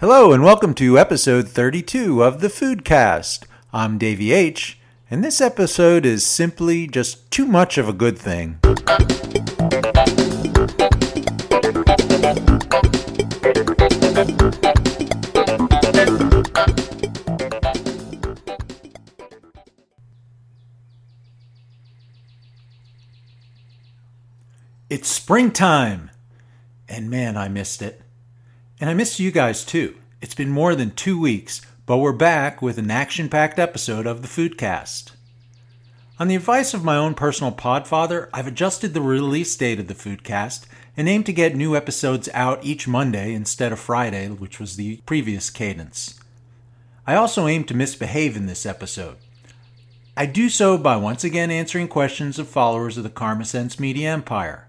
Hello and welcome to episode 32 of the Foodcast. I'm Davey H., and this episode is simply just too much of a good thing. It's springtime, and man, I missed it. And I missed you guys, too. It's been more than 2 weeks, but we're back with an action-packed episode of the Foodcast. On the advice of my own personal podfather, I've adjusted the release date of the Foodcast and aim to get new episodes out each Monday instead of Friday, which was the previous cadence. I also aim to misbehave in this episode. I do so by once again answering questions of followers of the Karma Sense Media Empire.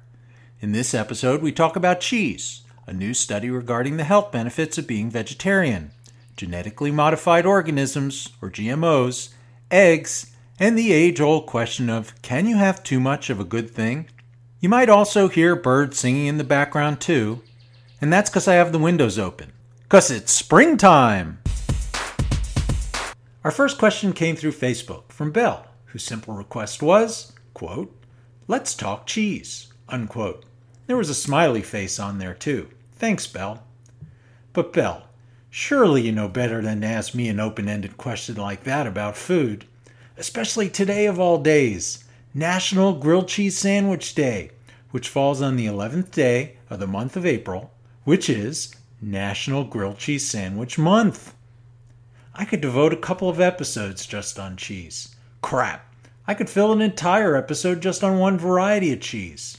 In this episode, we talk about cheese, a new study regarding the health benefits of being vegetarian, genetically modified organisms, or GMOs, eggs, and the age-old question of, can you have too much of a good thing? You might also hear birds singing in the background too, and that's because I have the windows open. Because it's springtime! Our first question came through Facebook from Belle, whose simple request was, quote, "Let's talk cheese," unquote. There was a smiley face on there too. Thanks, Belle. But Belle, surely you know better than to ask me an open-ended question like that about food. Especially today of all days, National Grilled Cheese Sandwich Day, which falls on the 11th day of the month of April, which is National Grilled Cheese Sandwich Month. I could devote a couple of episodes just on cheese. Crap, I could fill an entire episode just on one variety of cheese.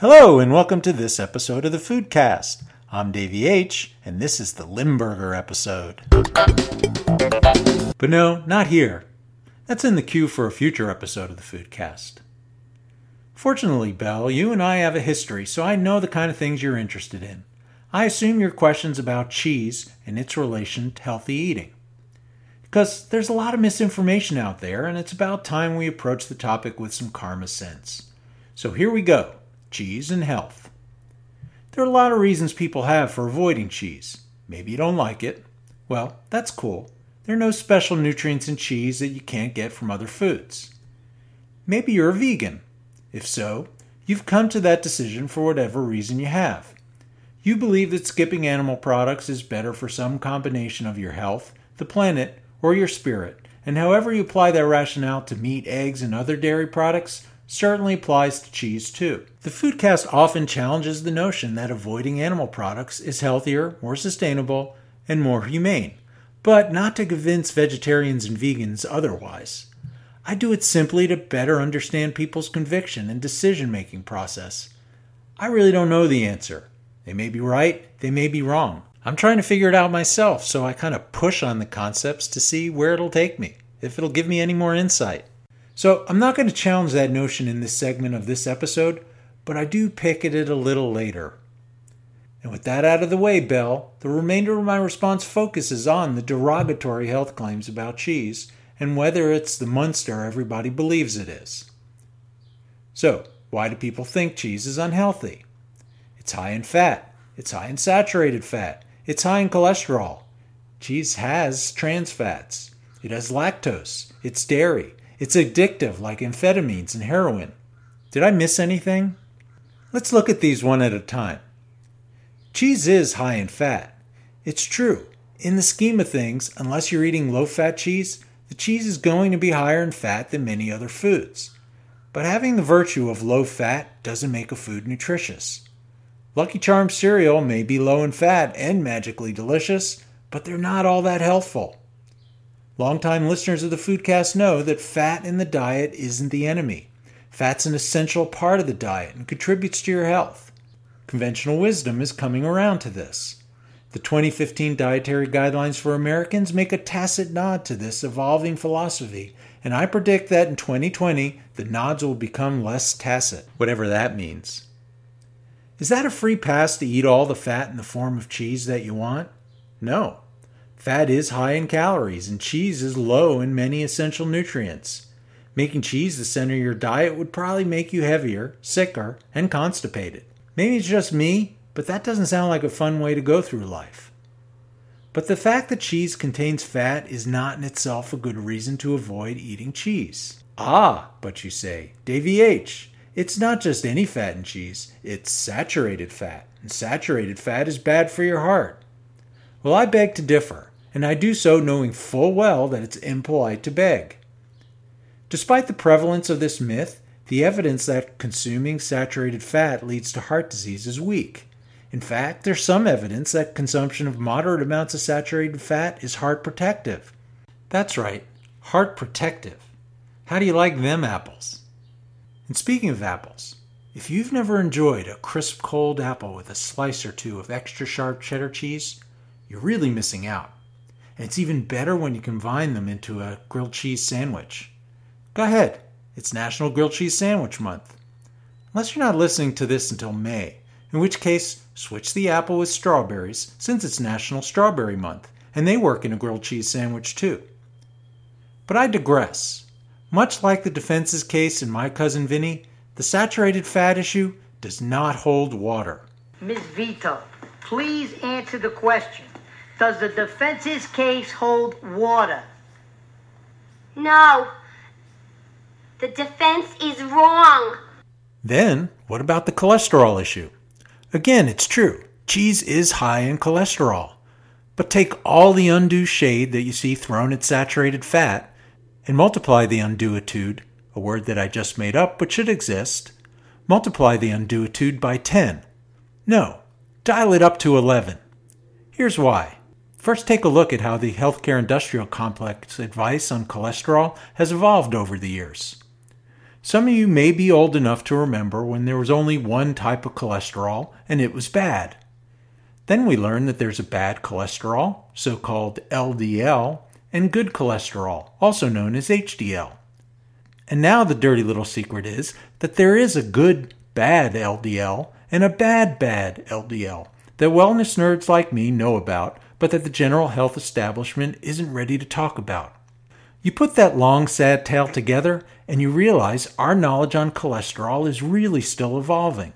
Hello and welcome to this episode of the Foodcast. I'm Davey H., and this is the Limburger episode. But no, not here. That's in the queue for a future episode of the Foodcast. Fortunately, Belle, you and I have a history, so I know the kind of things you're interested in. I assume your question's about cheese and its relation to healthy eating. Because there's a lot of misinformation out there, and it's about time we approach the topic with some karma sense. So here we go. Cheese and health. There are a lot of reasons people have for avoiding cheese. Maybe you don't like it. Well, that's cool. There are no special nutrients in cheese that you can't get from other foods. Maybe you're a vegan. If so, you've come to that decision for whatever reason you have. You believe that skipping animal products is better for some combination of your health, the planet, or your spirit, and however you apply that rationale to meat, eggs, and other dairy products certainly applies to cheese too. The Foodcast often challenges the notion that avoiding animal products is healthier, more sustainable, and more humane, but not to convince vegetarians and vegans otherwise. I do it simply to better understand people's conviction and decision-making process. I really don't know the answer. They may be right, they may be wrong. I'm trying to figure it out myself, so I kind of push on the concepts to see where it'll take me, if it'll give me any more insight. So I'm not going to challenge that notion in this segment of this episode, but I do pick at it a little later. And with that out of the way, Belle, the remainder of my response focuses on the derogatory health claims about cheese and whether it's the monster everybody believes it is. So, why do people think cheese is unhealthy? It's high in fat. It's high in saturated fat. It's high in cholesterol. Cheese has trans fats. It has lactose. It's dairy. It's addictive, like amphetamines and heroin. Did I miss anything? Let's look at these one at a time. Cheese is high in fat. It's true. In the scheme of things, unless you're eating low-fat cheese, the cheese is going to be higher in fat than many other foods. But having the virtue of low fat doesn't make a food nutritious. Lucky Charms cereal may be low in fat and magically delicious, but they're not all that healthful. Longtime listeners of the Foodcast know that fat in the diet isn't the enemy. Fat's an essential part of the diet and contributes to your health. Conventional wisdom is coming around to this. The 2015 Dietary Guidelines for Americans make a tacit nod to this evolving philosophy, and I predict that in 2020, the nods will become less tacit, whatever that means. Is that a free pass to eat all the fat in the form of cheese that you want? No. Fat is high in calories, and cheese is low in many essential nutrients. Making cheese the center of your diet would probably make you heavier, sicker, and constipated. Maybe it's just me, but that doesn't sound like a fun way to go through life. But the fact that cheese contains fat is not in itself a good reason to avoid eating cheese. Ah, but you say, Davey H., it's not just any fat in cheese, it's saturated fat, and saturated fat is bad for your heart. Well, I beg to differ, and I do so knowing full well that it's impolite to beg. Despite the prevalence of this myth, the evidence that consuming saturated fat leads to heart disease is weak. In fact, there's some evidence that consumption of moderate amounts of saturated fat is heart protective. That's right, heart protective. How do you like them apples? And speaking of apples, if you've never enjoyed a crisp cold apple with a slice or two of extra sharp cheddar cheese, you're really missing out. And it's even better when you combine them into a grilled cheese sandwich. Go ahead, it's National Grilled Cheese Sandwich Month. Unless you're not listening to this until May, in which case, switch the apple with strawberries since it's National Strawberry Month, and they work in a grilled cheese sandwich too. But I digress. Much like the defense's case in My Cousin Vinny, the saturated fat issue does not hold water. Ms. Vito, please answer the question. Does the defense's case hold water? No. The defense is wrong. Then, what about the cholesterol issue? Again, it's true. Cheese is high in cholesterol. But take all the undue shade that you see thrown at saturated fat and multiply the unduitude, a word that I just made up but should exist, multiply the unduitude by 10. No, dial it up to 11. Here's why. First, take a look at how the healthcare industrial complex advice on cholesterol has evolved over the years. Some of you may be old enough to remember when there was only one type of cholesterol, and it was bad. Then we learned that there's a bad cholesterol, so-called LDL, and good cholesterol, also known as HDL. And now the dirty little secret is that there is a good, bad LDL and a bad, bad LDL that wellness nerds like me know about, but that the general health establishment isn't ready to talk about. You put that long, sad tale together, and you realize our knowledge on cholesterol is really still evolving.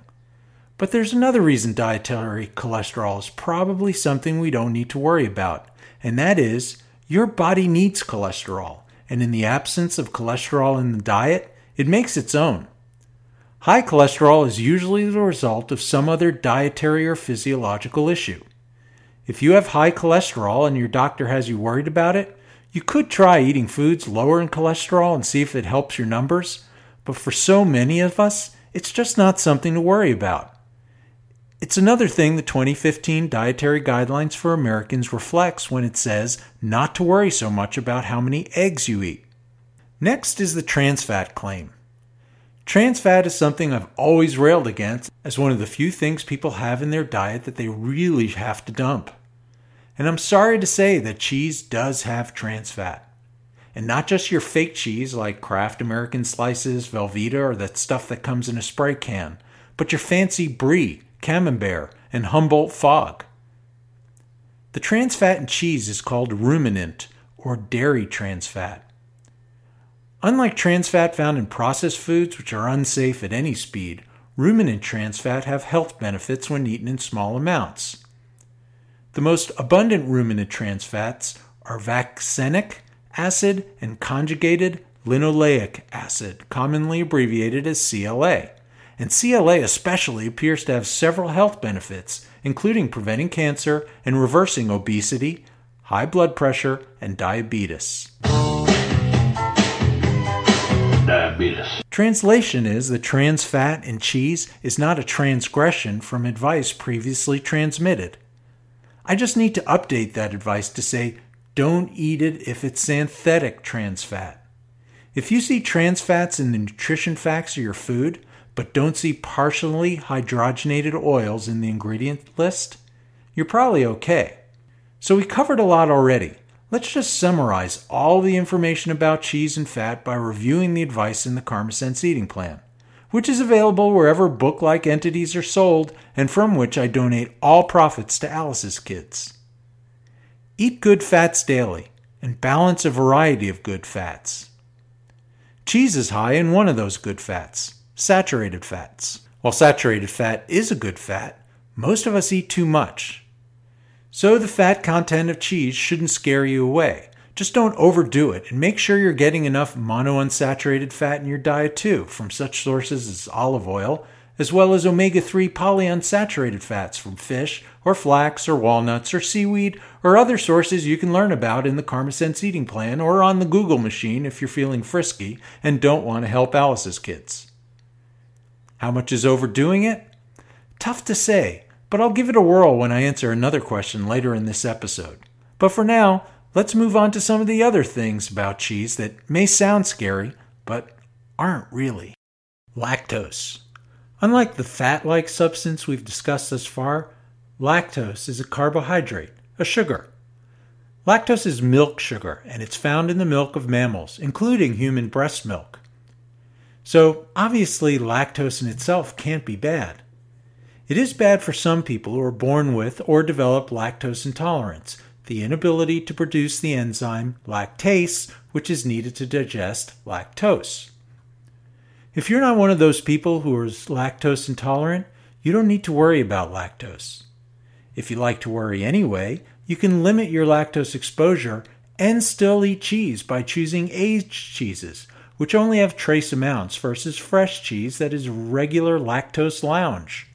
But there's another reason dietary cholesterol is probably something we don't need to worry about, and that is your body needs cholesterol, and in the absence of cholesterol in the diet, it makes its own. High cholesterol is usually the result of some other dietary or physiological issue. If you have high cholesterol and your doctor has you worried about it, you could try eating foods lower in cholesterol and see if it helps your numbers, but for so many of us, it's just not something to worry about. It's another thing the 2015 Dietary Guidelines for Americans reflects when it says not to worry so much about how many eggs you eat. Next is the trans fat claim. Trans fat is something I've always railed against as one of the few things people have in their diet that they really have to dump. And I'm sorry to say that cheese does have trans fat. And not just your fake cheese like Kraft American slices, Velveeta, or that stuff that comes in a spray can, but your fancy brie, camembert, and Humboldt fog. The trans fat in cheese is called ruminant, or dairy trans fat. Unlike trans fat found in processed foods, which are unsafe at any speed, ruminant trans fat have health benefits when eaten in small amounts. The most abundant ruminant trans fats are vaccenic acid and conjugated linoleic acid, commonly abbreviated as CLA. And CLA especially appears to have several health benefits, including preventing cancer and reversing obesity, high blood pressure, and diabetes. Translation is that trans fat in cheese is not a transgression from advice previously transmitted. I just need to update that advice to say, don't eat it if it's synthetic trans fat. If you see trans fats in the nutrition facts of your food, but don't see partially hydrogenated oils in the ingredient list, you're probably okay. So we covered a lot already. Let's just summarize all the information about cheese and fat by reviewing the advice in the Karma Sense Eating Plan, which is available wherever book-like entities are sold and from which I donate all profits to Alice's Kids. Eat good fats daily and balance a variety of good fats. Cheese is high in one of those good fats, saturated fats. While saturated fat is a good fat, most of us eat too much. So the fat content of cheese shouldn't scare you away. Just don't overdo it, and make sure you're getting enough monounsaturated fat in your diet too, from such sources as olive oil, as well as omega-3 polyunsaturated fats from fish, or flax, or walnuts, or seaweed, or other sources you can learn about in the Karma Sense Eating Plan or on the Google machine if you're feeling frisky and don't want to help Alice's kids. How much is overdoing it? Tough to say, but I'll give it a whirl when I answer another question later in this episode. But for now, let's move on to some of the other things about cheese that may sound scary, but aren't really. Lactose. Unlike the fat-like substance we've discussed thus far, lactose is a carbohydrate, a sugar. Lactose is milk sugar, and it's found in the milk of mammals, including human breast milk. So, obviously, lactose in itself can't be bad. It is bad for some people who are born with or develop lactose intolerance, the inability to produce the enzyme lactase, which is needed to digest lactose. If you're not one of those people who is lactose intolerant, you don't need to worry about lactose. If you like to worry anyway, you can limit your lactose exposure and still eat cheese by choosing aged cheeses, which only have trace amounts versus fresh cheese that is regular lactose lounge.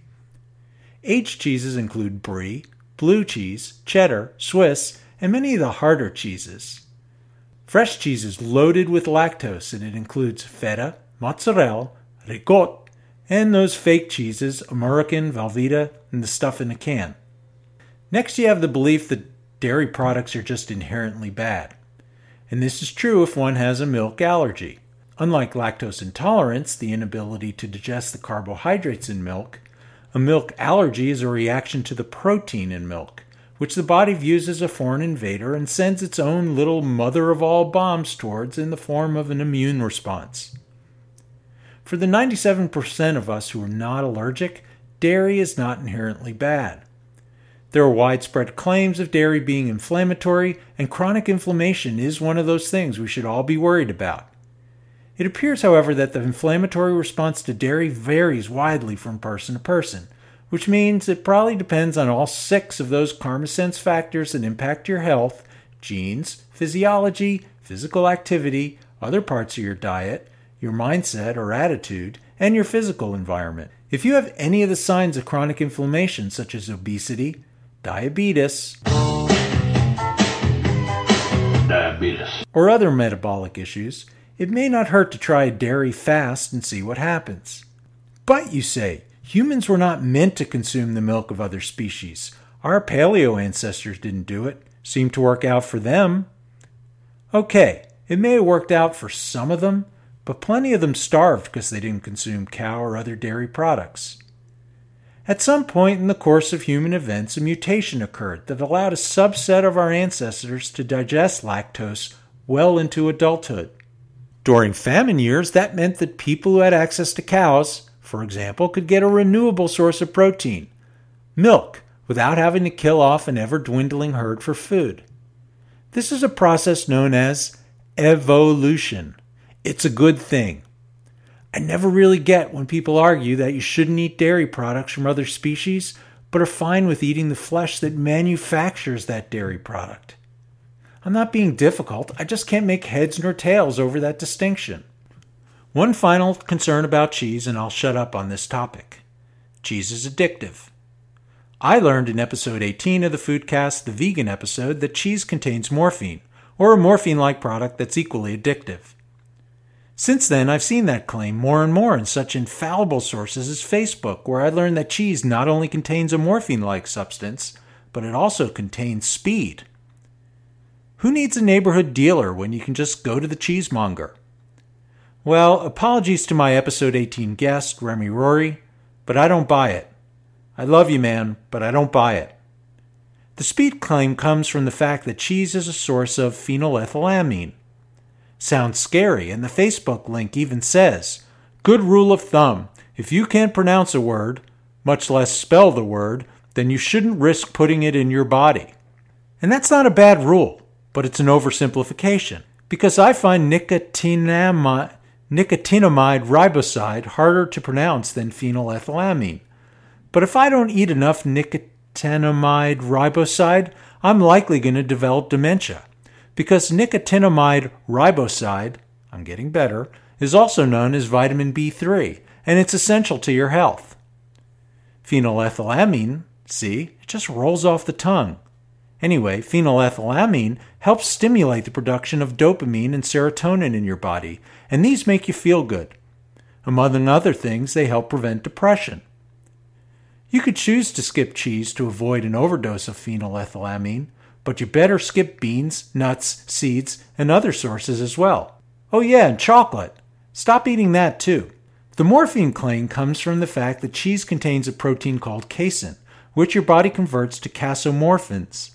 Aged cheeses include brie, blue cheese, cheddar, Swiss, and many of the harder cheeses. Fresh cheese is loaded with lactose, and it includes feta, mozzarella, ricotta, and those fake cheeses, American, Velveeta, and the stuff in a can. Next, you have the belief that dairy products are just inherently bad. And this is true if one has a milk allergy. Unlike lactose intolerance, the inability to digest the carbohydrates in milk, a milk allergy is a reaction to the protein in milk, which the body views as a foreign invader and sends its own little mother-of-all bombs towards in the form of an immune response. For the 97% of us who are not allergic, dairy is not inherently bad. There are widespread claims of dairy being inflammatory, and chronic inflammation is one of those things we should all be worried about. It appears, however, that the inflammatory response to dairy varies widely from person to person, which means it probably depends on all 6 of those KarmaSense factors that impact your health: genes, physiology, physical activity, other parts of your diet, your mindset or attitude, and your physical environment. If you have any of the signs of chronic inflammation, such as obesity, diabetes, or other metabolic issues, it may not hurt to try a dairy fast and see what happens. But, you say, humans were not meant to consume the milk of other species. Our paleo ancestors didn't do it. Seemed to work out for them. Okay, it may have worked out for some of them, but plenty of them starved because they didn't consume cow or other dairy products. At some point in the course of human events, a mutation occurred that allowed a subset of our ancestors to digest lactose well into adulthood. During famine years, that meant that people who had access to cows, for example, could get a renewable source of protein, milk, without having to kill off an ever-dwindling herd for food. This is a process known as evolution. It's a good thing. I never really get when people argue that you shouldn't eat dairy products from other species, but are fine with eating the flesh that manufactures that dairy product. I'm not being difficult, I just can't make heads nor tails over that distinction. One final concern about cheese, and I'll shut up on this topic. Cheese is addictive. I learned in episode 18 of the Foodcast, the vegan episode, that cheese contains morphine, or a morphine-like product that's equally addictive. Since then, I've seen that claim more and more in such infallible sources as Facebook, where I learned that cheese not only contains a morphine-like substance, but it also contains speed. Who needs a neighborhood dealer when you can just go to the cheesemonger? Well, apologies to my episode 18 guest, Remy Rory, but I don't buy it. I love you, man, but I don't buy it. The speed claim comes from the fact that cheese is a source of phenylethylamine. Sounds scary, and the Facebook link even says, "Good rule of thumb, if you can't pronounce a word, much less spell the word, then you shouldn't risk putting it in your body." And that's not a bad rule. But it's an oversimplification, because I find nicotinamide riboside harder to pronounce than phenylethylamine. But if I don't eat enough nicotinamide nicotinamide riboside, I'm likely going to develop dementia. Because nicotinamide riboside, I'm getting better, is also known as vitamin B3, and it's essential to your health. Phenylethylamine, see, it just rolls off the tongue. Anyway, phenylethylamine helps stimulate the production of dopamine and serotonin in your body, and these make you feel good. Among other things, they help prevent depression. You could choose to skip cheese to avoid an overdose of phenylethylamine, but you better skip beans, nuts, seeds, and other sources as well. Oh yeah, and chocolate. Stop eating that too. The morphine claim comes from the fact that cheese contains a protein called casein, which your body converts to casomorphins,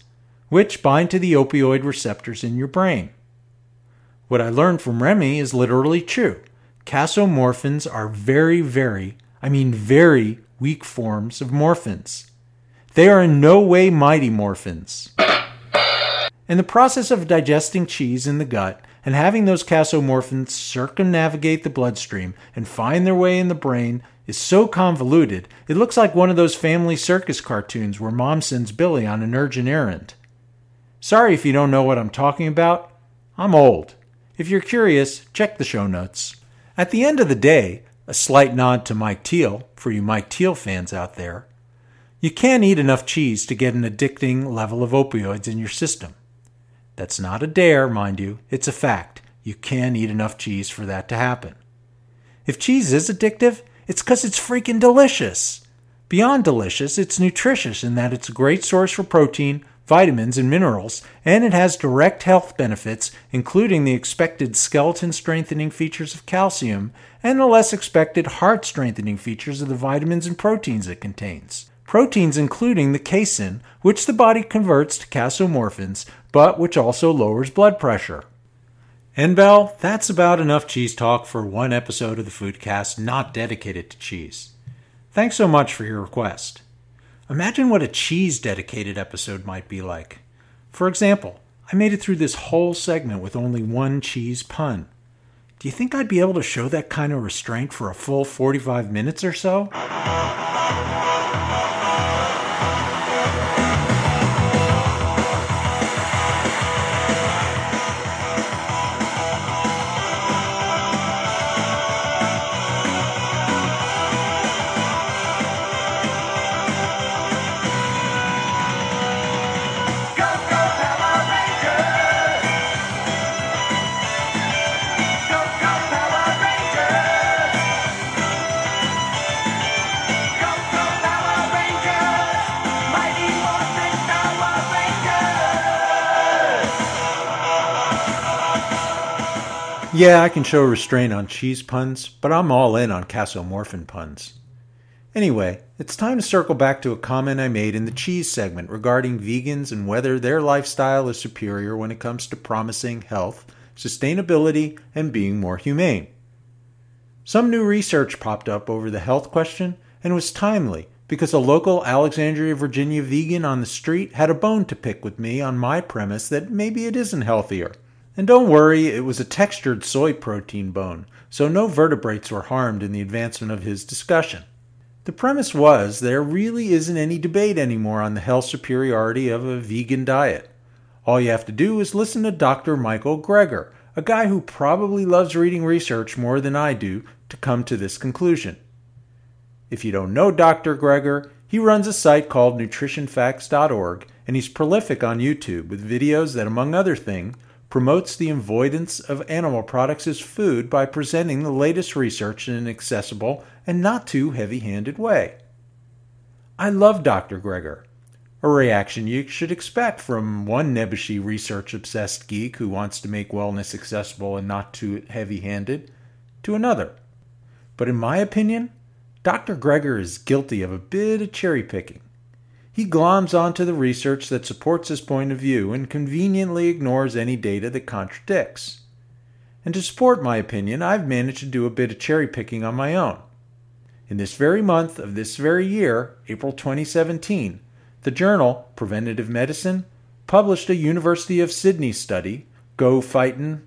which bind to the opioid receptors in your brain. What I learned from Remy is literally true. Casomorphins are very weak forms of morphins. They are in no way mighty morphins. And the process of digesting cheese in the gut and having those casomorphins circumnavigate the bloodstream and find their way in the brain is so convoluted, it looks like one of those family circus cartoons where mom sends Billy on an urgent errand. Sorry if you don't know what I'm talking about. I'm old. If you're curious, check the show notes. At the end of the day, a slight nod to Mike Teal, for you Mike Teal fans out there, you can't eat enough cheese to get an addicting level of opioids in your system. That's not a dare, mind you. It's a fact. You can eat enough cheese for that to happen. If cheese is addictive, it's because it's freaking delicious. Beyond delicious, it's nutritious in that it's a great source for protein, vitamins, and minerals, and it has direct health benefits, including the expected skeleton-strengthening features of calcium and the less expected heart-strengthening features of the vitamins and proteins it contains. Proteins including the casein, which the body converts to casomorphins, but which also lowers blood pressure. And well, that's about enough cheese talk for one episode of the Foodcast not dedicated to cheese. Thanks so much for your request. Imagine what a cheese-dedicated episode might be like. For example, I made it through this whole segment with only one cheese pun. Do you think I'd be able to show that kind of restraint for a full 45 minutes or so? Yeah, I can show restraint on cheese puns, but I'm all in on casomorphin puns. Anyway, it's time to circle back to a comment I made in the cheese segment regarding vegans and whether their lifestyle is superior when it comes to promising health, sustainability, and being more humane. Some new research popped up over the health question and was timely because a local Alexandria, Virginia vegan on the street had a bone to pick with me on my premise that maybe it isn't healthier. And don't worry, it was a textured soy protein bone, so no vertebrates were harmed in the advancement of his discussion. The premise was there really isn't any debate anymore on the health superiority of a vegan diet. All you have to do is listen to Dr. Michael Greger, a guy who probably loves reading research more than I do, to come to this conclusion. If you don't know Dr. Greger, he runs a site called NutritionFacts.org, and he's prolific on YouTube with videos that, among other things, promotes the avoidance of animal products as food by presenting the latest research in an accessible and not too heavy-handed way. I love Dr. Greger, a reaction you should expect from one nebbishy research-obsessed geek who wants to make wellness accessible and not too heavy-handed, to another. But in my opinion, Dr. Greger is guilty of a bit of cherry-picking. He gloms onto the research that supports his point of view and conveniently ignores any data that contradicts. And to support my opinion, I've managed to do a bit of cherry-picking on my own. In this very month of this very year, April 2017, the journal Preventative Medicine published a University of Sydney study, Go Fightin'.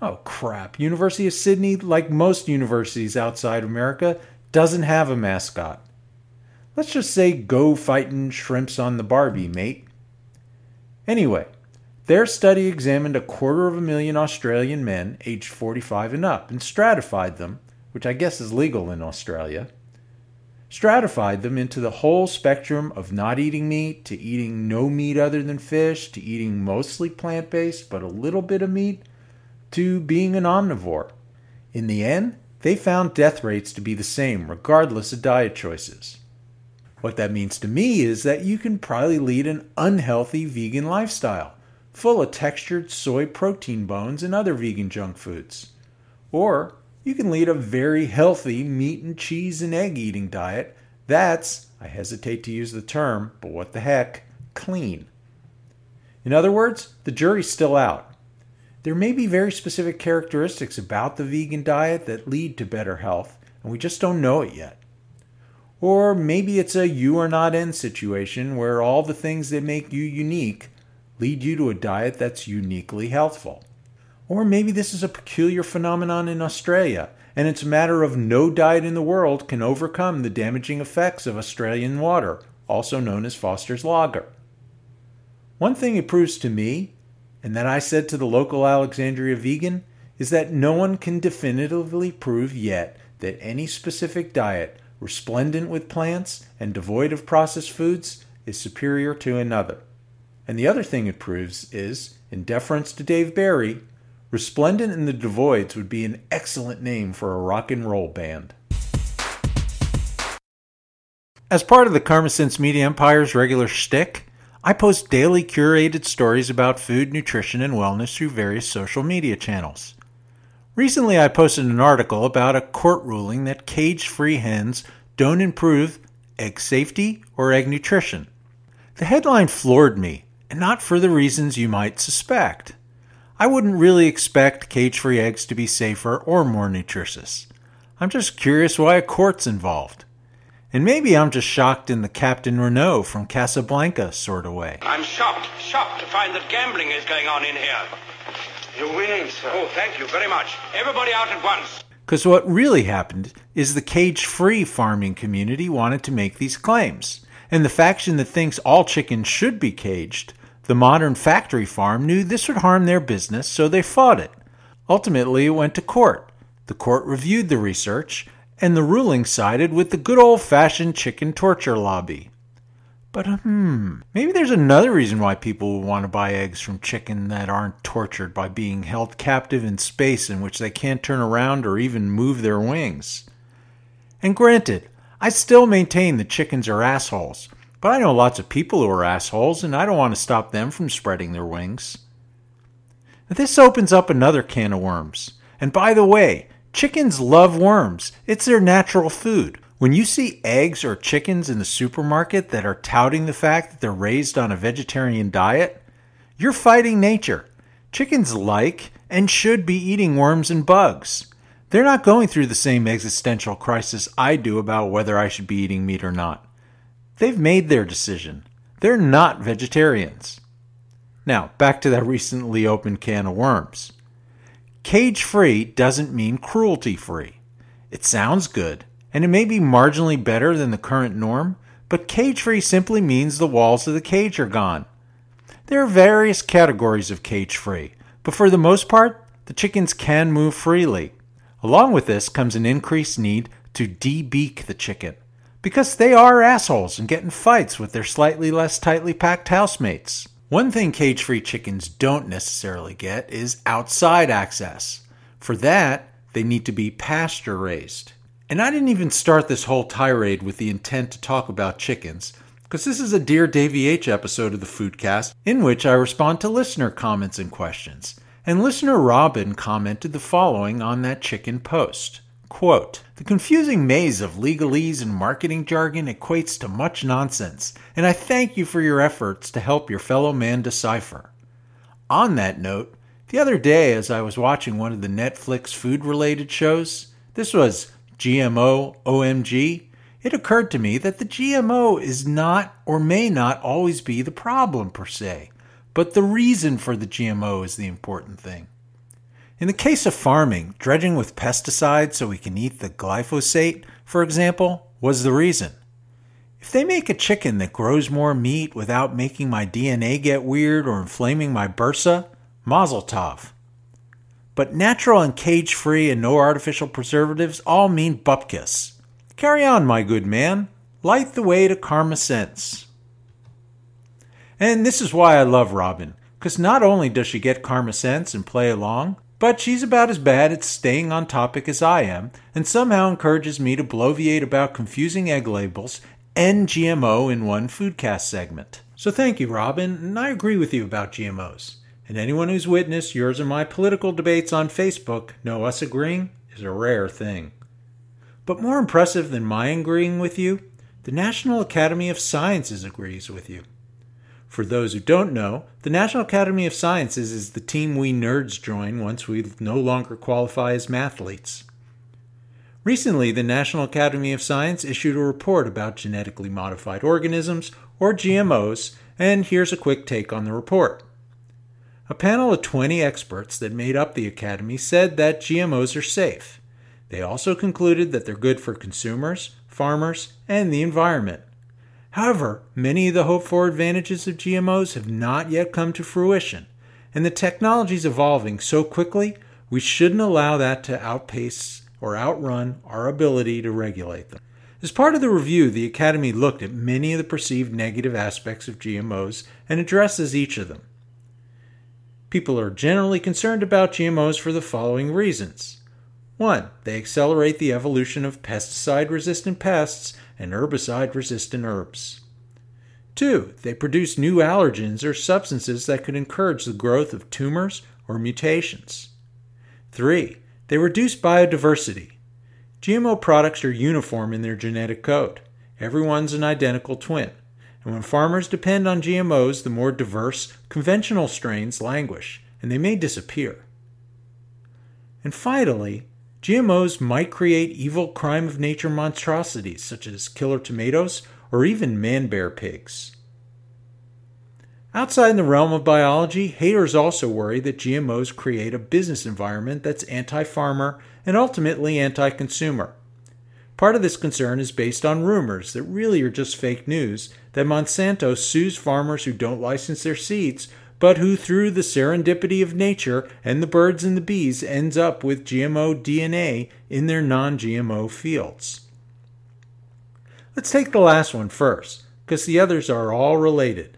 Oh crap, University of Sydney, like most universities outside America, doesn't have a mascot. Let's just say go fightin' shrimps on the Barbie, mate. Anyway, their study examined 250,000 Australian men aged 45 and up and stratified them, which I guess is legal in Australia, stratified them into the whole spectrum of not eating meat, to eating no meat other than fish, to eating mostly plant-based but a little bit of meat, to being an omnivore. In the end, they found death rates to be the same regardless of diet choices. What that means to me is that you can probably lead an unhealthy vegan lifestyle, full of textured soy protein bones and other vegan junk foods. Or you can lead a very healthy meat and cheese and egg eating diet that's, I hesitate to use the term, but what the heck, clean. In other words, the jury's still out. There may be very specific characteristics about the vegan diet that lead to better health, and we just don't know it yet. Or maybe it's a you are not in situation where all the things that make you unique lead you to a diet that's uniquely healthful. Or maybe this is a peculiar phenomenon in Australia, and it's a matter of no diet in the world can overcome the damaging effects of Australian water, also known as Foster's Lager. One thing it proves to me, and that I said to the local Alexandria vegan, is that no one can definitively prove yet that any specific diet, resplendent with plants and devoid of processed foods, is superior to another. And the other thing it proves is, in deference to Dave Barry, Resplendent and the Devoids would be an excellent name for a rock and roll band. As part of the Karma Sense Media Empire's regular shtick, I post daily curated stories about food, nutrition, and wellness through various social media channels. Recently, I posted an article about a court ruling that cage-free hens don't improve egg safety or egg nutrition. The headline floored me, and not for the reasons you might suspect. I wouldn't really expect cage-free eggs to be safer or more nutritious. I'm just curious why a court's involved. And maybe I'm just shocked in the Captain Renault from Casablanca sort of way. I'm shocked to find that gambling is going on in here. You're winning, sir. Oh, thank you very much. Everybody out at once. Because what really happened is the cage-free farming community wanted to make these claims. And the faction that thinks all chickens should be caged, the modern factory farm, knew this would harm their business, so they fought it. Ultimately, it went to court. The court reviewed the research, and the ruling sided with the good old-fashioned chicken torture lobby. But maybe there's another reason why people would want to buy eggs from chicken that aren't tortured by being held captive in space in which they can't turn around or even move their wings. And granted, I still maintain that chickens are assholes. But I know lots of people who are assholes, and I don't want to stop them from spreading their wings. This opens up another can of worms. And by the way, chickens love worms. It's their natural food. When you see eggs or chickens in the supermarket that are touting the fact that they're raised on a vegetarian diet, you're fighting nature. Chickens like and should be eating worms and bugs. They're not going through the same existential crisis I do about whether I should be eating meat or not. They've made their decision. They're not vegetarians. Now, back to that recently opened can of worms. Cage-free doesn't mean cruelty-free. It sounds good, and it may be marginally better than the current norm, but cage-free simply means the walls of the cage are gone. There are various categories of cage-free, but for the most part, the chickens can move freely. Along with this comes an increased need to de-beak the chicken, because they are assholes and get in fights with their slightly less tightly packed housemates. One thing cage-free chickens don't necessarily get is outside access. For that, they need to be pasture-raised. And I didn't even start this whole tirade with the intent to talk about chickens, because this is a Dear Davey H. episode of the Foodcast in which I respond to listener comments and questions. And listener Robin commented the following on that chicken post. Quote, "The confusing maze of legalese and marketing jargon equates to much nonsense, and I thank you for your efforts to help your fellow man decipher." On that note, the other day as I was watching one of the Netflix food-related shows, this was GMO OMG, it occurred to me that the GMO is not or may not always be the problem per se, but the reason for the GMO is the important thing. In the case of farming, dredging with pesticides so we can eat the glyphosate, for example, was the reason. If they make a chicken that grows more meat without making my DNA get weird or inflaming my bursa, mazel tov. But natural and cage-free and no artificial preservatives all mean bupkis. Carry on, my good man. Light the way to Karma Sense. And this is why I love Robin, because not only does she get Karma Sense and play along, but she's about as bad at staying on topic as I am, and somehow encourages me to bloviate about confusing egg labels and GMO in one Foodcast segment. So thank you, Robin, and I agree with you about GMOs. And anyone who's witnessed yours and my political debates on Facebook know us agreeing is a rare thing. But more impressive than my agreeing with you, the National Academy of Sciences agrees with you. For those who don't know, the National Academy of Sciences is the team we nerds join once we no longer qualify as mathletes. Recently, the National Academy of Science issued a report about genetically modified organisms, or GMOs, and here's a quick take on the report. A panel of 20 experts that made up the Academy said that GMOs are safe. They also concluded that they're good for consumers, farmers, and the environment. However, many of the hoped-for advantages of GMOs have not yet come to fruition, and the technology is evolving so quickly, we shouldn't allow that to outpace or outrun our ability to regulate them. As part of the review, the Academy looked at many of the perceived negative aspects of GMOs and addresses each of them. People are generally concerned about GMOs for the following reasons. 1. They accelerate the evolution of pesticide-resistant pests and herbicide-resistant herbs. 2. They produce new allergens or substances that could encourage the growth of tumors or mutations. 3. They reduce biodiversity. GMO products are uniform in their genetic code. Everyone's an identical twin. And when farmers depend on GMOs, the more diverse, conventional strains languish, and they may disappear. And finally, GMOs might create evil crime of nature monstrosities, such as killer tomatoes or even man-bear pigs. Outside the realm of biology, haters also worry that GMOs create a business environment that's anti-farmer and ultimately anti-consumer. Part of this concern is based on rumors that really are just fake news that Monsanto sues farmers who don't license their seeds, but who through the serendipity of nature and the birds and the bees ends up with GMO DNA in their non-GMO fields. Let's take the last one first, because the others are all related.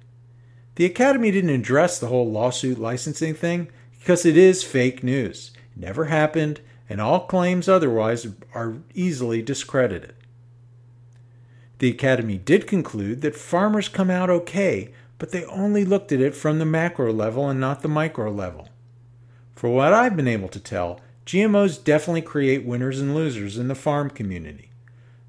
The Academy didn't address the whole lawsuit licensing thing because it is fake news. It never happened, and all claims otherwise are easily discredited. The Academy did conclude that farmers come out okay, but they only looked at it from the macro level and not the micro level. For what I've been able to tell, GMOs definitely create winners and losers in the farm community.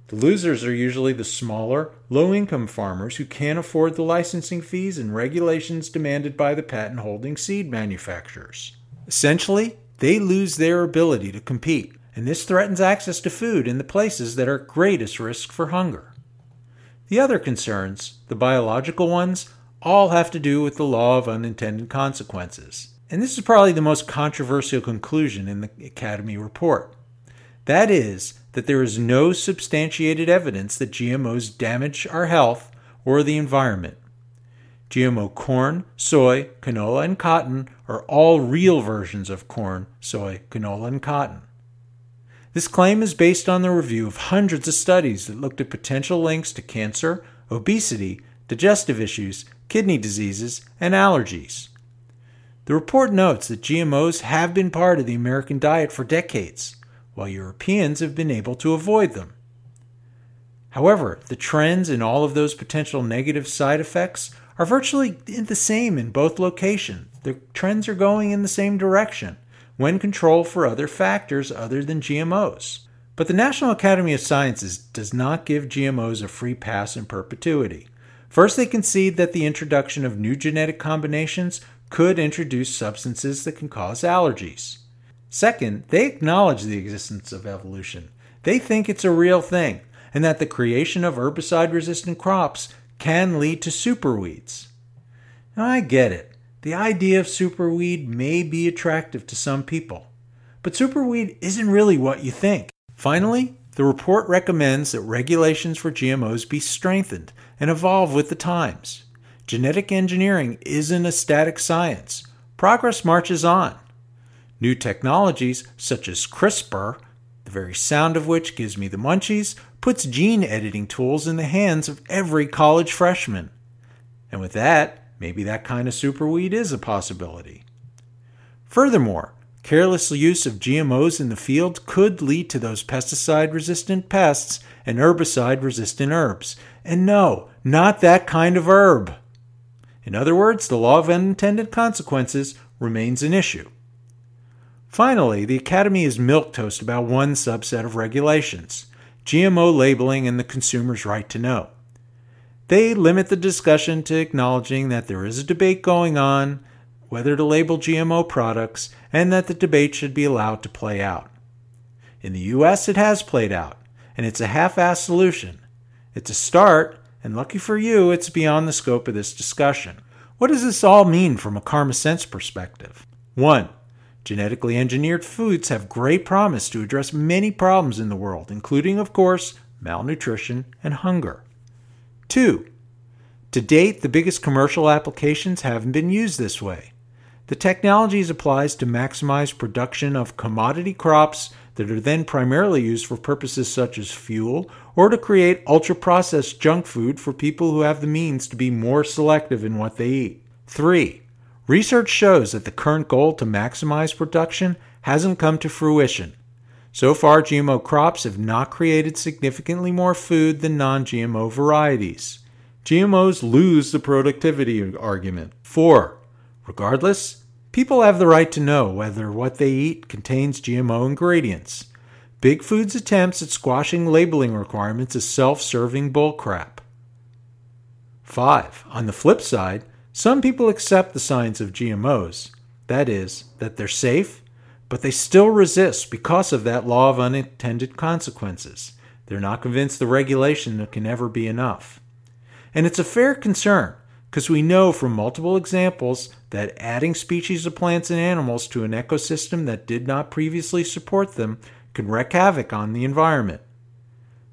The losers are usually the smaller, low-income farmers who can't afford the licensing fees and regulations demanded by the patent-holding seed manufacturers. Essentially, they lose their ability to compete, and this threatens access to food in the places that are at greatest risk for hunger. The other concerns, the biological ones, all have to do with the law of unintended consequences. And this is probably the most controversial conclusion in the Academy report. That is, that there is no substantiated evidence that GMOs damage our health or the environment. GMO corn, soy, canola, and cotton are all real versions of corn, soy, canola, and cotton. This claim is based on the review of hundreds of studies that looked at potential links to cancer, obesity, digestive issues, kidney diseases, and allergies. The report notes that GMOs have been part of the American diet for decades, while Europeans have been able to avoid them. However, the trends in all of those potential negative side effects are virtually the same in both locations. The trends are going in the same direction when controlled for other factors other than GMOs. But the National Academy of Sciences does not give GMOs a free pass in perpetuity. First, they concede that the introduction of new genetic combinations could introduce substances that can cause allergies. Second, they acknowledge the existence of evolution. They think it's a real thing, and that the creation of herbicide-resistant crops can lead to superweeds. Now, I get it. The idea of superweed may be attractive to some people, but superweed isn't really what you think. Finally, The report recommends that regulations for GMOs be strengthened and evolve with the times. Genetic engineering isn't a static science. Progress marches on. New technologies, such as CRISPR, the very sound of which gives me the munchies, puts gene editing tools in the hands of every college freshman. And with that, maybe that kind of superweed is a possibility. Furthermore, careless use of GMOs in the field could lead to those pesticide-resistant pests and herbicide-resistant herbs. And no, not that kind of herb. In other words, the law of unintended consequences remains an issue. Finally, the Academy is milquetoast about one subset of regulations, GMO labeling and the consumer's right to know. They limit the discussion to acknowledging that there is a debate going on whether to label GMO products and that the debate should be allowed to play out. In the U.S., it has played out, and it's a half-assed solution. It's a start, and lucky for you, it's beyond the scope of this discussion. What does this all mean from a KarmaSense perspective? 1. Genetically engineered foods have great promise to address many problems in the world, including, of course, malnutrition and hunger. 2. To date, the biggest commercial applications haven't been used this way. The technology is applied to maximize production of commodity crops that are then primarily used for purposes such as fuel or to create ultra-processed junk food for people who have the means to be more selective in what they eat. 3. Research shows that the current goal to maximize production hasn't come to fruition. So far, GMO crops have not created significantly more food than non-GMO varieties. GMOs lose the productivity argument. 4. Regardless, people have the right to know whether what they eat contains GMO ingredients. Big Food's attempts at squashing labeling requirements is self-serving bullcrap. 5. On the flip side, some people accept the science of GMOs, that is, that they're safe, but they still resist because of that law of unintended consequences. They're not convinced the regulation can ever be enough. And it's a fair concern, because we know from multiple examples that adding species of plants and animals to an ecosystem that did not previously support them can wreak havoc on the environment.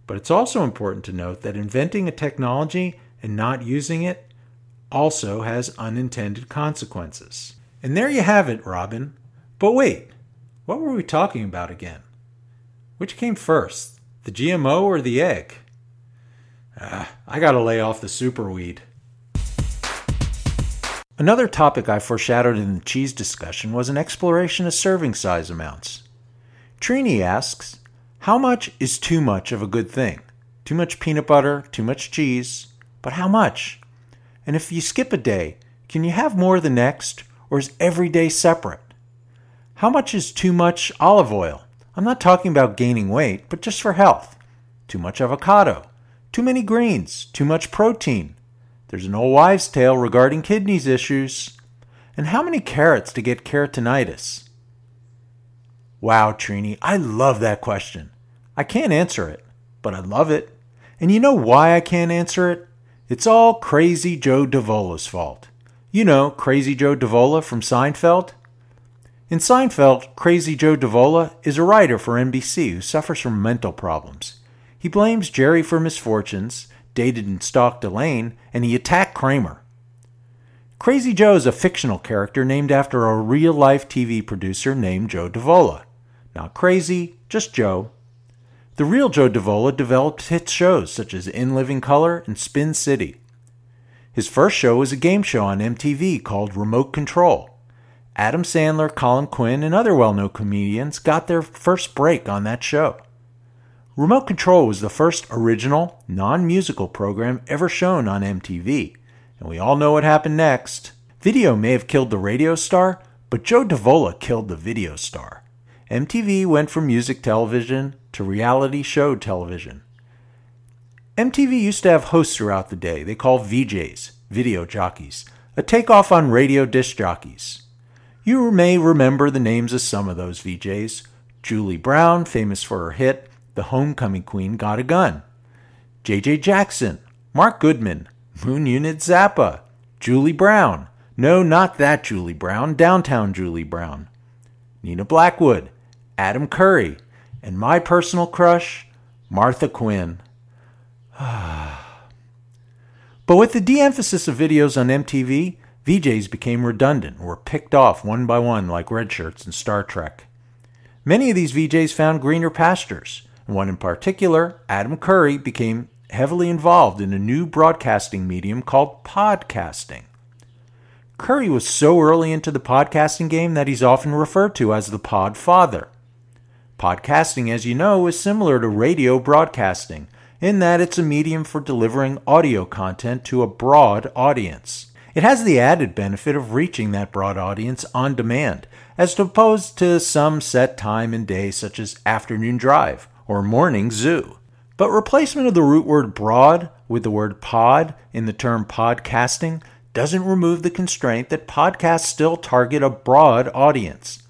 But it's also important to note that inventing a technology and not using it also has unintended consequences. And there you have it, Robin. But wait, what were we talking about again? Which came first, the GMO or the egg? I gotta lay off the superweed. Another topic I foreshadowed in the cheese discussion was an exploration of serving size amounts. Trini asks, how much is too much of a good thing? Too much peanut butter, too much cheese, but how much? And if you skip a day, can you have more the next, or is every day separate? How much is too much olive oil? I'm not talking about gaining weight, but just for health. Too much avocado, too many greens, too much protein. There's an old wives' tale regarding kidneys issues. And how many carrots to get keratinitis? Wow, Trini, I love that question. I can't answer it, but I love it. And you know why I can't answer it? It's all Crazy Joe Davola's fault. You know, Crazy Joe Davola from Seinfeld? In Seinfeld, Crazy Joe Davola is a writer for NBC who suffers from mental problems. He blames Jerry for misfortunes, dated and stalked Elaine, and he attacked Kramer. Crazy Joe is a fictional character named after a real-life TV producer named Joe Davola. Not crazy, just Joe. The real Joe Davola developed hit shows such as In Living Color and Spin City. His first show was a game show on MTV called Remote Control. Adam Sandler, Colin Quinn, and other well-known comedians got their first break on that show. Remote Control was the first original, non-musical program ever shown on MTV, and we all know what happened next. Video may have killed the radio star, but Joe Davola killed the video star. MTV went from music television to reality show television. MTV used to have hosts throughout the day they called VJs, video jockeys, a takeoff on radio disc jockeys. You may remember the names of some of those VJs. Julie Brown, famous for her hit The Homecoming Queen Got a Gun, J.J. Jackson, Mark Goodman, Moon Unit Zappa, Julie Brown. No, not that Julie Brown, Downtown Julie Brown. Nina Blackwood, Adam Curry, and my personal crush, Martha Quinn. But with the de-emphasis of videos on MTV, VJs became redundant and were picked off one by one like red shirts in Star Trek. Many of these VJs found greener pastures, and one in particular, Adam Curry, became heavily involved in a new broadcasting medium called podcasting. Curry was so early into the podcasting game that he's often referred to as the Pod Father. Podcasting, as you know, is similar to radio broadcasting, in that it's a medium for delivering audio content to a broad audience. It has the added benefit of reaching that broad audience on demand, as opposed to some set time and day such as afternoon drive or morning zoo. But replacement of the root word broad with the word pod in the term podcasting doesn't remove the constraint that podcasts still target a broad audience.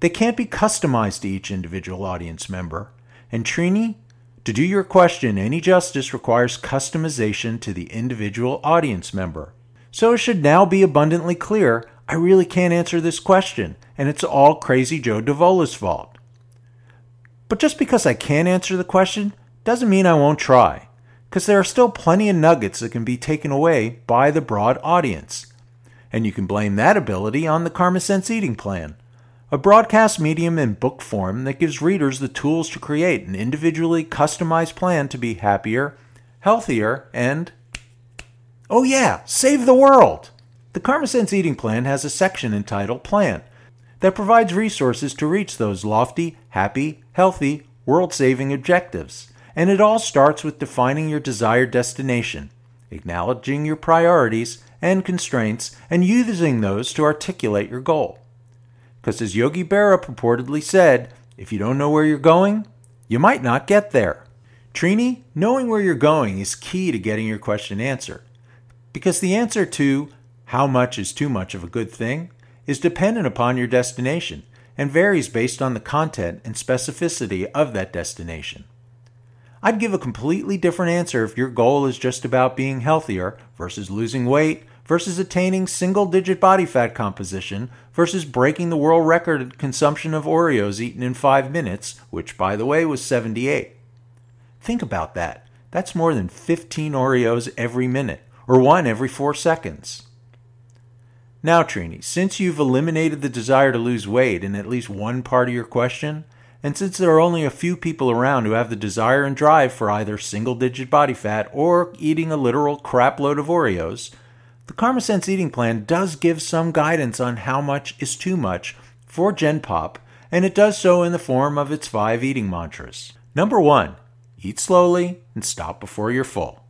They can't be customized to each individual audience member. And Trini, to do your question any justice requires customization to the individual audience member. So it should now be abundantly clear, I really can't answer this question, and it's all Crazy Joe Davola's fault. But just because I can't answer the question doesn't mean I won't try, because there are still plenty of nuggets that can be taken away by the broad audience. And you can blame that ability on the Karma Sense Eating Plan, a broadcast medium in book form that gives readers the tools to create an individually customized plan to be happier, healthier, and, oh yeah, save the world! The Karma Sense Eating Plan has a section entitled Plan that provides resources to reach those lofty, happy, healthy, world-saving objectives. And it all starts with defining your desired destination, acknowledging your priorities and constraints, and using those to articulate your goal. Because as Yogi Berra purportedly said, if you don't know where you're going, you might not get there. Trini, knowing where you're going is key to getting your question answered. Because the answer to how much is too much of a good thing is dependent upon your destination and varies based on the content and specificity of that destination. I'd give a completely different answer if your goal is just about being healthier versus losing weight versus attaining single-digit body fat composition versus breaking the world record in consumption of Oreos eaten in 5 minutes, which, by the way, was 78. Think about that. That's more than 15 Oreos every minute, or one every 4 seconds. Now, Trini, since you've eliminated the desire to lose weight in at least one part of your question, and since there are only a few people around who have the desire and drive for either single-digit body fat or eating a literal crapload of Oreos, the Karma Sense Eating Plan does give some guidance on how much is too much for Gen Pop, and it does so in the form of its 5 eating mantras. Number 1, eat slowly and stop before you're full.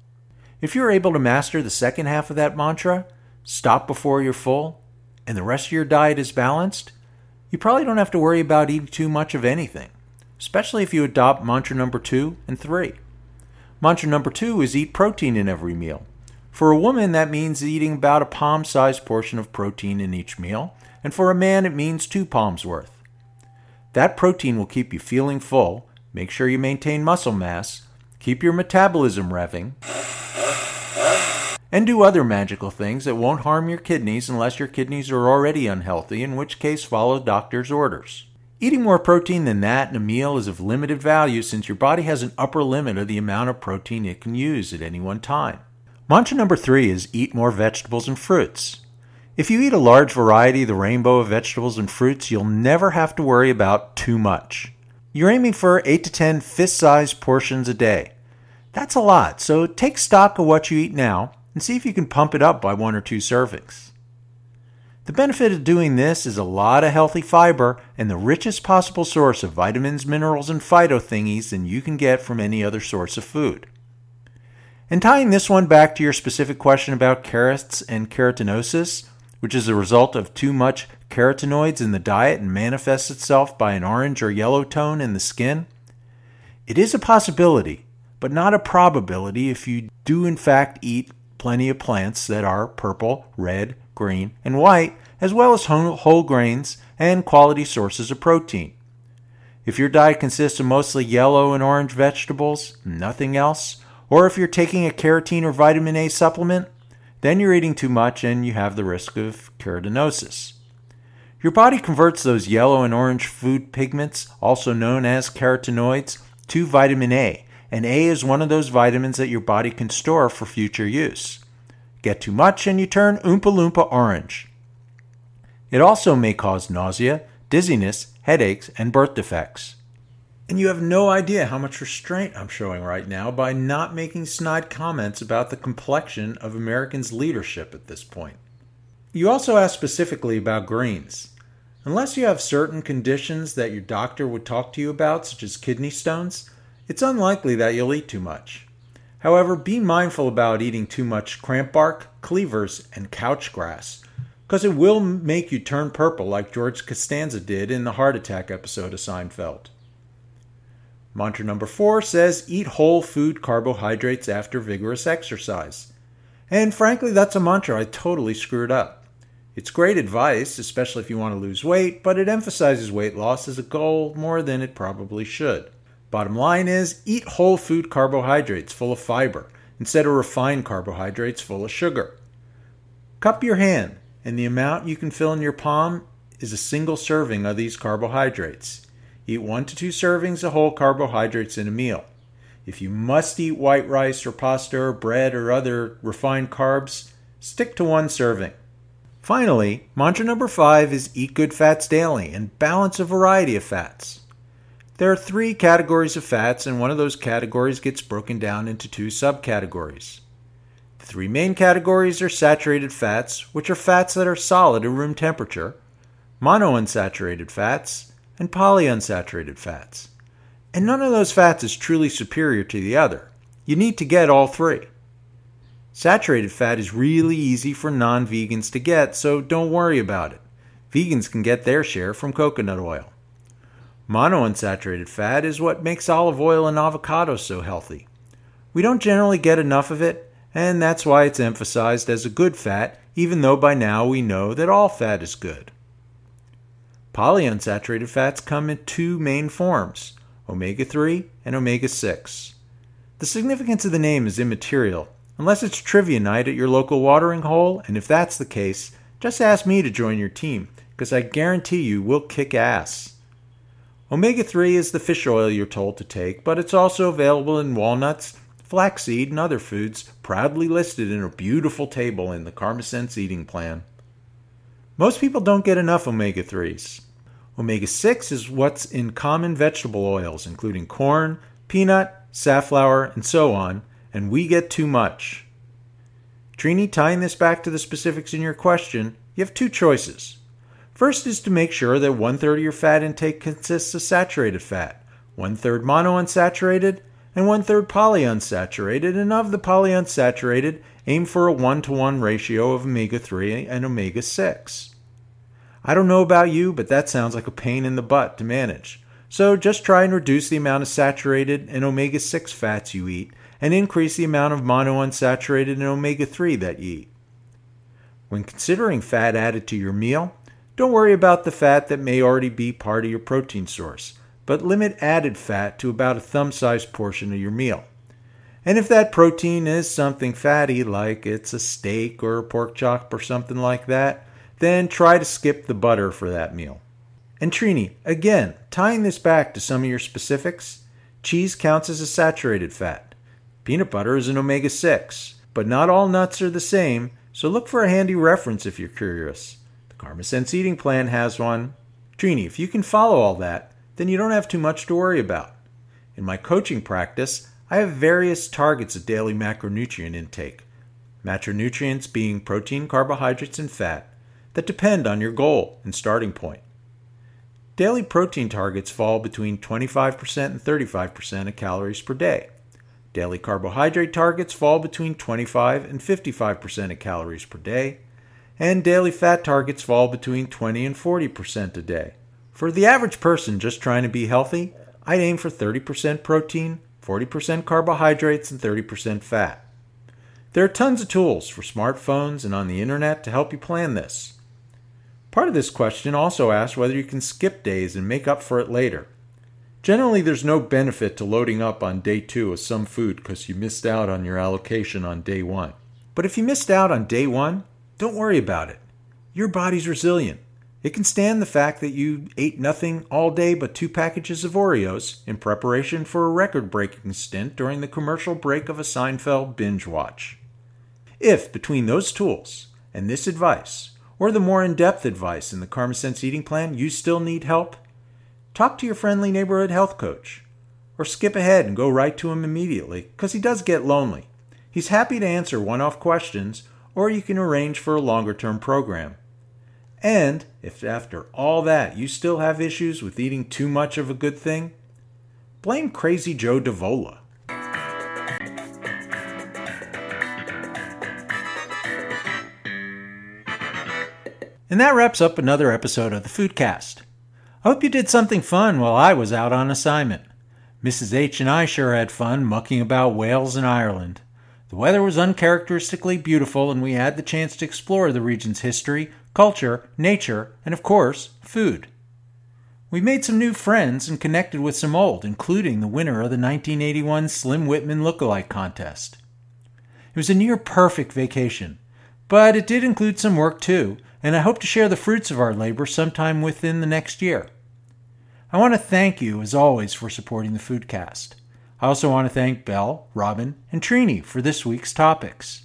If you're able to master the second half of that mantra, stop before you're full, and the rest of your diet is balanced, you probably don't have to worry about eating too much of anything, especially if you adopt mantra number 2 and 3. Mantra number 2 is eat protein in every meal. For a woman, that means eating about a palm-sized portion of protein in each meal, and for a man, it means 2 palms worth. That protein will keep you feeling full, make sure you maintain muscle mass, keep your metabolism revving, and do other magical things that won't harm your kidneys unless your kidneys are already unhealthy, in which case follow doctor's orders. Eating more protein than that in a meal is of limited value since your body has an upper limit of the amount of protein it can use at any one time. Mantra number 3 is eat more vegetables and fruits. If you eat a large variety of the rainbow of vegetables and fruits, you'll never have to worry about too much. You're aiming for 8 to 10 fist-sized portions a day. That's a lot, so take stock of what you eat now, and see if you can pump it up by 1 or 2 servings. The benefit of doing this is a lot of healthy fiber and the richest possible source of vitamins, minerals, and phyto thingies than you can get from any other source of food. And tying this one back to your specific question about carrots and carotenosis, which is a result of too much carotenoids in the diet and manifests itself by an orange or yellow tone in the skin, it is a possibility, but not a probability if you do in fact eat plenty of plants that are purple, red, green, and white, as well as whole grains and quality sources of protein. If your diet consists of mostly yellow and orange vegetables, nothing else, or if you're taking a carotene or vitamin A supplement, then you're eating too much and you have the risk of carotenosis. Your body converts those yellow and orange food pigments, also known as carotenoids, to vitamin A, and A is one of those vitamins that your body can store for future use. Get too much and you turn Oompa Loompa orange. It also may cause nausea, dizziness, headaches, and birth defects. And you have no idea how much restraint I'm showing right now by not making snide comments about the complexion of Americans' leadership at this point. You also asked specifically about greens. Unless you have certain conditions that your doctor would talk to you about, such as kidney stones, it's unlikely that you'll eat too much. However, be mindful about eating too much cramp bark, cleavers, and couch grass, because it will make you turn purple like George Costanza did in the heart attack episode of Seinfeld. Mantra number 4 says, eat whole food carbohydrates after vigorous exercise. And frankly, that's a mantra I totally screwed up. It's great advice, especially if you want to lose weight, but it emphasizes weight loss as a goal more than it probably should. Bottom line is, eat whole food carbohydrates full of fiber instead of refined carbohydrates full of sugar. Cup your hand, and the amount you can fill in your palm is a single serving of these carbohydrates. Eat 1 to 2 servings of whole carbohydrates in a meal. If you must eat white rice or pasta or bread or other refined carbs, stick to 1 serving. Finally, mantra number 5 is eat good fats daily and balance a variety of fats. There are 3 categories of fats, and one of those categories gets broken down into 2 subcategories. The 3 main categories are saturated fats, which are fats that are solid at room temperature, monounsaturated fats, and polyunsaturated fats. And none of those fats is truly superior to the other. You need to get all 3. Saturated fat is really easy for non-vegans to get, so don't worry about it. Vegans can get their share from coconut oil. Monounsaturated fat is what makes olive oil and avocados so healthy. We don't generally get enough of it, and that's why it's emphasized as a good fat, even though by now we know that all fat is good. Polyunsaturated fats come in 2 main forms, omega-3 and omega-6. The significance of the name is immaterial, unless it's trivia night at your local watering hole, and if that's the case, just ask me to join your team, because I guarantee you we'll kick ass. Omega-3 is the fish oil you're told to take, but it's also available in walnuts, flaxseed, and other foods proudly listed in a beautiful table in the Karma Sense Eating Plan. Most people don't get enough omega-3s. Omega-6 is what's in common vegetable oils, including corn, peanut, safflower, and so on, and we get too much. Trini, tying this back to the specifics in your question, you have 2 choices. First is to make sure that 1/3 of your fat intake consists of saturated fat, 1/3 monounsaturated, and 1/3 polyunsaturated, and of the polyunsaturated, aim for a 1-to-1 ratio of omega-3 and omega-6. I don't know about you, but that sounds like a pain in the butt to manage. So just try and reduce the amount of saturated and omega-6 fats you eat, and increase the amount of monounsaturated and omega-3 that you eat. When considering fat added to your meal, don't worry about the fat that may already be part of your protein source, but limit added fat to about a thumb-sized portion of your meal. And if that protein is something fatty, like it's a steak or a pork chop or something like that, then try to skip the butter for that meal. And Trini, again, tying this back to some of your specifics, cheese counts as a saturated fat. Peanut butter is an omega-6, but not all nuts are the same, so look for a handy reference if you're curious. Karma Sense Eating Plan has one. Trini, if you can follow all that, then you don't have too much to worry about. In my coaching practice, I have various targets of daily macronutrient intake, macronutrients being protein, carbohydrates, and fat, that depend on your goal and starting point. Daily protein targets fall between 25% and 35% of calories per day. Daily carbohydrate targets fall between 25 and 55% of calories per day. And daily fat targets fall between 20 and 40% a day. For the average person just trying to be healthy, I'd aim for 30% protein, 40% carbohydrates, and 30% fat. There are tons of tools for smartphones and on the internet to help you plan this. Part of this question also asks whether you can skip days and make up for it later. Generally, there's no benefit to loading up on day 2 of some food because you missed out on your allocation on day 1. But if you missed out on day 1, don't worry about it. Your body's resilient. It can stand the fact that you ate nothing all day but 2 packages of Oreos in preparation for a record-breaking stint during the commercial break of a Seinfeld binge watch. If, between those tools and this advice, or the more in-depth advice in the Karma Sense Eating Plan, you still need help, talk to your friendly neighborhood health coach, or skip ahead and go right to him immediately, because he does get lonely. He's happy to answer one-off questions, or you can arrange for a longer-term program. And if after all that you still have issues with eating too much of a good thing, blame Crazy Joe Davola. And that wraps up another episode of the Foodcast. I hope you did something fun while I was out on assignment. Mrs. H. and I sure had fun mucking about Wales and Ireland. The weather was uncharacteristically beautiful, and we had the chance to explore the region's history, culture, nature, and of course, food. We made some new friends and connected with some old, including the winner of the 1981 Slim Whitman lookalike contest. It was a near-perfect vacation, but it did include some work too, and I hope to share the fruits of our labor sometime within the next year. I want to thank you, as always, for supporting the Foodcast. I also want to thank Belle, Robin, and Trini for this week's topics.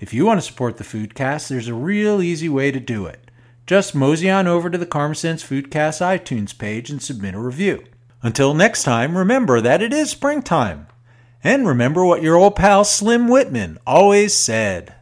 If you want to support the Foodcast, there's a real easy way to do it. Just mosey on over to the Karma Sense Foodcast iTunes page and submit a review. Until next time, remember that it is springtime. And remember what your old pal Slim Whitman always said.